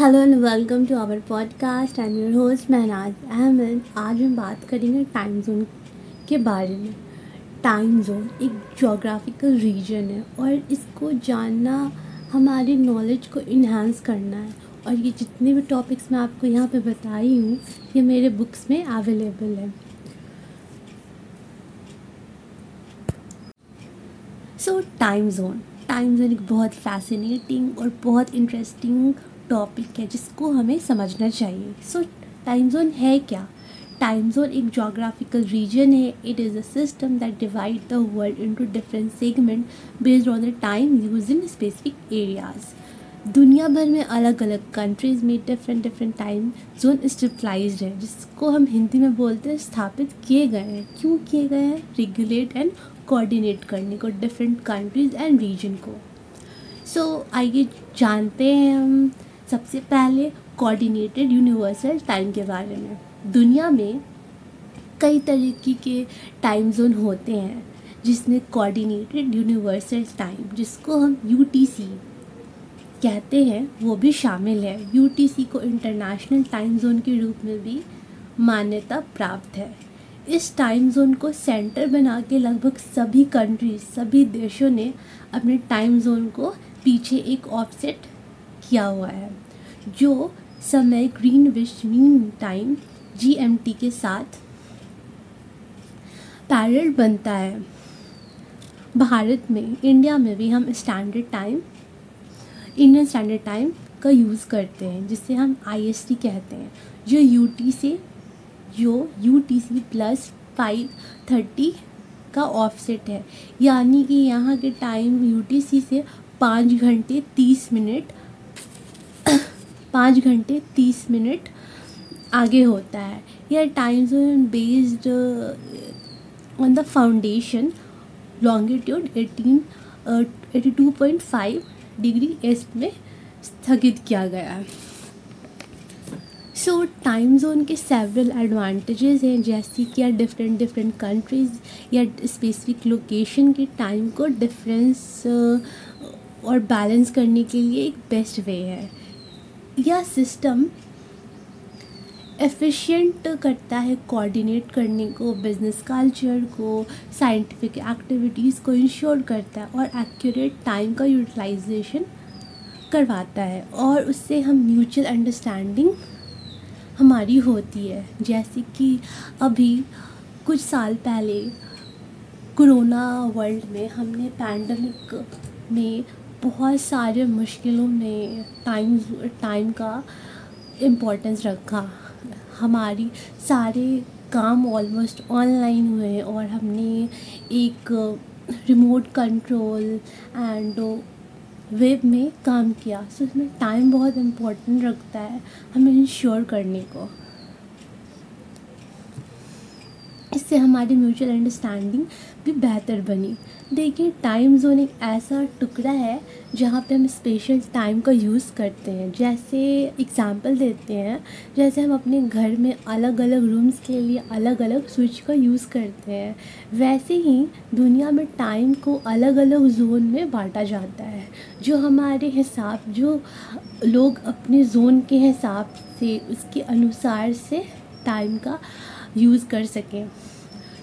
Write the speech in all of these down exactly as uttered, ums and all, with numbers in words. Hello and welcome to our podcast, I am your host Mehnaz Ahmed. आज हम बात करेंगे टाइम जोन के बारे में। टाइम जोन एक जोग्राफिकल रीजन है और इसको जानना हमारे नॉलेज को इन्हांस करना है। और ये जितने भी टॉपिक्स मैं आपको यहाँ पे बताई हूँ ये मेरे बुक्स में अवेलेबल है। So time zone time zone एक बहुत फैसिनेटिंग और बहुत इंटरेस्टिंग टॉपिक है जिसको हमें समझना चाहिए। सो टाइम जोन है क्या? टाइम जोन एक जोग्राफिकल रीजन है। It is a system that divide the world into different segment based on the time use in specific areas. दुनिया भर में अलग अलग कंट्रीज़ में different different time zone stabilised है, जिसको हम हिंदी में बोलते हैं स्थापित किए गए हैं। क्यों किए गए हैं? रेगुलेट एंड कोऑर्डिनेट करने को डिफरेंट कंट्रीज़ एंड रीजन को। सो so, आइए जानते हैं हम सबसे पहले कोऑर्डिनेटेड यूनिवर्सल टाइम के बारे में। दुनिया में कई तरीके के टाइम जोन होते हैं जिसमें कोऑर्डिनेटेड यूनिवर्सल टाइम, जिसको हम यू टी सी कहते हैं, वो भी शामिल है। यू टी सी को इंटरनेशनल टाइम जोन के रूप में भी मान्यता प्राप्त है। इस टाइम जोन को सेंटर बना के लगभग सभी कंट्रीज, सभी देशों ने अपने टाइम जोन को पीछे एक ऑफसेट किया हुआ है, जो समय Greenwich mean time G M T के साथ पैरेलल बनता है। भारत में, इंडिया में भी हम standard time Indian standard time का यूज़ करते हैं, जिसे हम आई एस टी कहते हैं, जो यू टी सी जो U T C plus five thirty का ऑफसेट है। यानी कि यहाँ के टाइम यू टी सी से पाँच घंटे तीस मिनट पाँच घंटे तीस मिनट आगे होता है। यह time zone based on the foundation longitude eighteen eighty two point five degree east में स्थगित किया गया है। सो टाइम जोन के सेवरल एडवांटेजेस हैं, जैसे कि या डिफरेंट डिफरेंट कंट्रीज़ या स्पेसिफिक लोकेशन के टाइम को डिफरेंस और बैलेंस करने के लिए एक बेस्ट वे है। यह सिस्टम एफिशिएंट करता है कोऑर्डिनेट करने को, बिजनेस कल्चर को, साइंटिफिक एक्टिविटीज़ को इंश्योर करता है और एक्यूरेट टाइम का यूटिलाइजेशन करवाता है। और उससे हम म्यूचुअल अंडरस्टैंडिंग हमारी होती है। जैसे कि अभी कुछ साल पहले कोरोना वर्ल्ड में हमने पैंडमिक में बहुत सारे मुश्किलों में टाइम टाइम का इम्पोर्टेंस रखा। हमारी सारे काम ऑलमोस्ट ऑनलाइन हुए और हमने एक रिमोट कंट्रोल एंड वेब में काम किया। सो इसमें टाइम बहुत इम्पोर्टेंट रखता है हमें इंश्योर करने को। इससे हमारी म्यूचुअल अंडरस्टैंडिंग भी बेहतर बनी। देखिए, टाइम जोन एक ऐसा टुकड़ा है जहाँ पे हम स्पेशल टाइम का यूज़ करते हैं। जैसे एग्जांपल देते हैं, जैसे हम अपने घर में अलग अलग रूम्स के लिए अलग अलग स्विच का यूज़ करते हैं, वैसे ही दुनिया में टाइम को अलग अलग जोन में बांटा जाता है, जो हमारे हिसाब जो लोग अपने जोन के हिसाब से उसके अनुसार से टाइम का यूज़ कर सकें।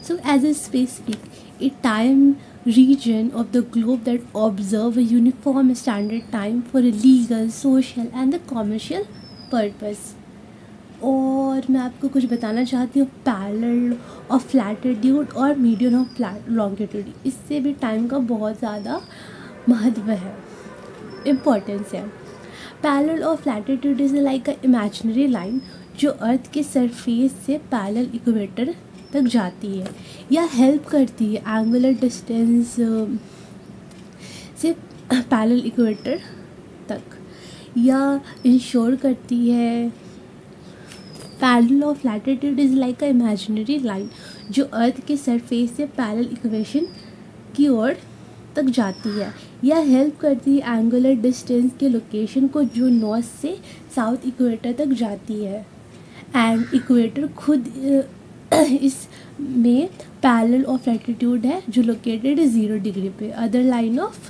So as a specific a time region of the globe that observe a uniform standard time for a legal, social and the commercial purpose। और मैं आपको कुछ बताना चाहती हूँ पैरेलल ऑफ लैटिट्यूड और मीडियन ऑफ लॉन्गिट्यूड, इससे भी टाइम का बहुत ज़्यादा महत्व है, इम्पोर्टेंस है। Parallel of latitude is like a imaginary line जो अर्थ के सरफेस से पैरेलल इक्वेटर तक जाती है। यह हेल्प करती है एंगुलर डिस्टेंस से पैरेलल इक्वेटर तक। यह इंश्योर करती है parallel of latitude is like a imaginary line जो अर्थ के सरफेस से पैरेलल इक्वेशन की ओर तक जाती है। यह हेल्प करती है एंगुलर डिस्टेंस के लोकेशन को जो नॉर्थ से साउथ इक्वेटर तक जाती है। एंड इक्वेटर खुद इस में पैरेलल ऑफ लैटिट्यूड है जो लोकेटेड है ज़ीरो डिग्री पे। अदर लाइन ऑफ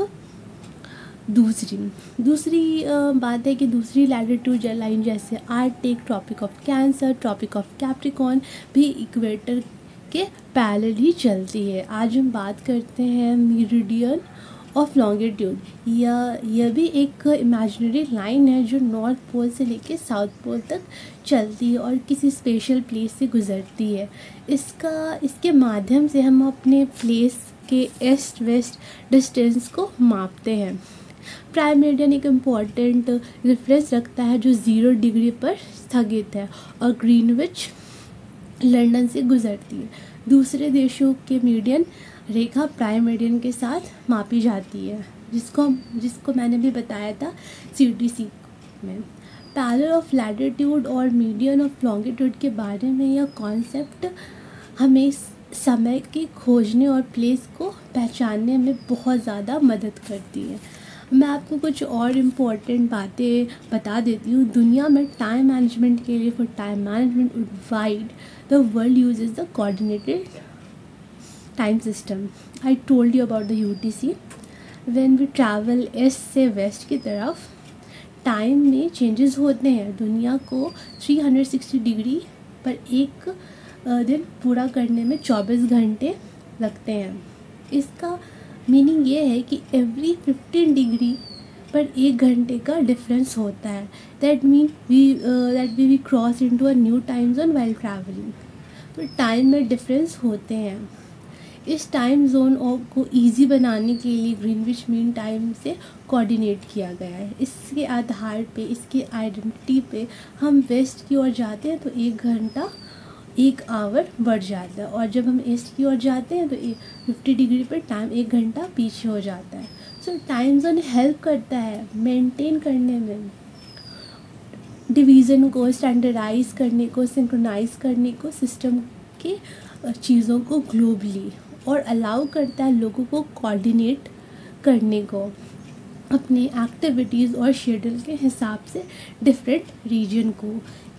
दूसरी दूसरी बात है कि दूसरी लैटिट्यूड लाइन जैसे Arctic, tropic of cancer, tropic of Capricorn भी इक्वेटर के पैरेलल ही चलती है। आज हम बात करते हैं मेरिडियन ऑफ लॉन्गिट्यूड। यह यह भी एक इमेजिनरी लाइन है जो नॉर्थ पोल से लेकर साउथ पोल तक चलती है और किसी स्पेशल प्लेस से गुजरती है। इसका इसके माध्यम से हम अपने प्लेस के ईस्ट वेस्ट डिस्टेंस को मापते हैं। प्राइम मेरिडियन एक इम्पॉर्टेंट रेफरेंस रखता है जो ज़ीरो डिग्री पर स्थगित है और ग्रीनविच लंदन से गुजरती है। दूसरे देशों के मेरिडियन रेखा प्राइम मेरिडियन के साथ मापी जाती है, जिसको जिसको मैंने भी बताया था सी टी सी में। पैरेलल ऑफ लैटिट्यूड और मीडियन ऑफ लॉन्गिट्यूड के बारे में यह कॉन्सेप्ट हमें समय की खोजने और प्लेस को पहचानने में बहुत ज़्यादा मदद करती है। मैं आपको कुछ और इम्पॉर्टेंट बातें बता देती हूँ। दुनिया में टाइम मैनेजमेंट के लिए for time management wide the world uses the coordinated time system. I told you about the U T C. When we travel east से वेस्ट की तरफ टाइम में चेंजेस होते हैं। दुनिया को तीन सौ साठ डिग्री पर एक दिन पूरा करने में चौबीस घंटे लगते हैं। इसका मीनिंग ये है कि एवरी फिफ्टीन डिग्री पर एक घंटे का डिफरेंस होता है। That mean we that we we cross into a new time zone while travelling. तो टाइम में डिफरेंस होते हैं। इस टाइम जोन को इजी बनाने के लिए ग्रीनविच मीन टाइम से कोऑर्डिनेट किया गया है। इसके आधार पे, इसके आइडेंटिटी पे हम वेस्ट की ओर जाते हैं तो एक घंटा एक आवर बढ़ जाता है, और जब हम ईस्ट की ओर जाते हैं तो फिफ्टी डिग्री पर टाइम एक घंटा पीछे हो जाता है। सो टाइम जोन हेल्प करता है मेंटेन करने में, डिवीज़न को, स्टैंडर्डाइज करने को, सिंक्रोनाइज करने को, सिस्टम के चीज़ों को ग्लोबली, और अलाउ करता है लोगों को कोऑर्डिनेट करने को अपने एक्टिविटीज़ और शेड्यूल के हिसाब से डिफरेंट रीजन को।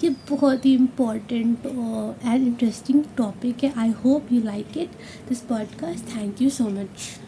ये बहुत ही इम्पॉर्टेंट एंड इंटरेस्टिंग टॉपिक है। I hope you like it this podcast. Thank you so much.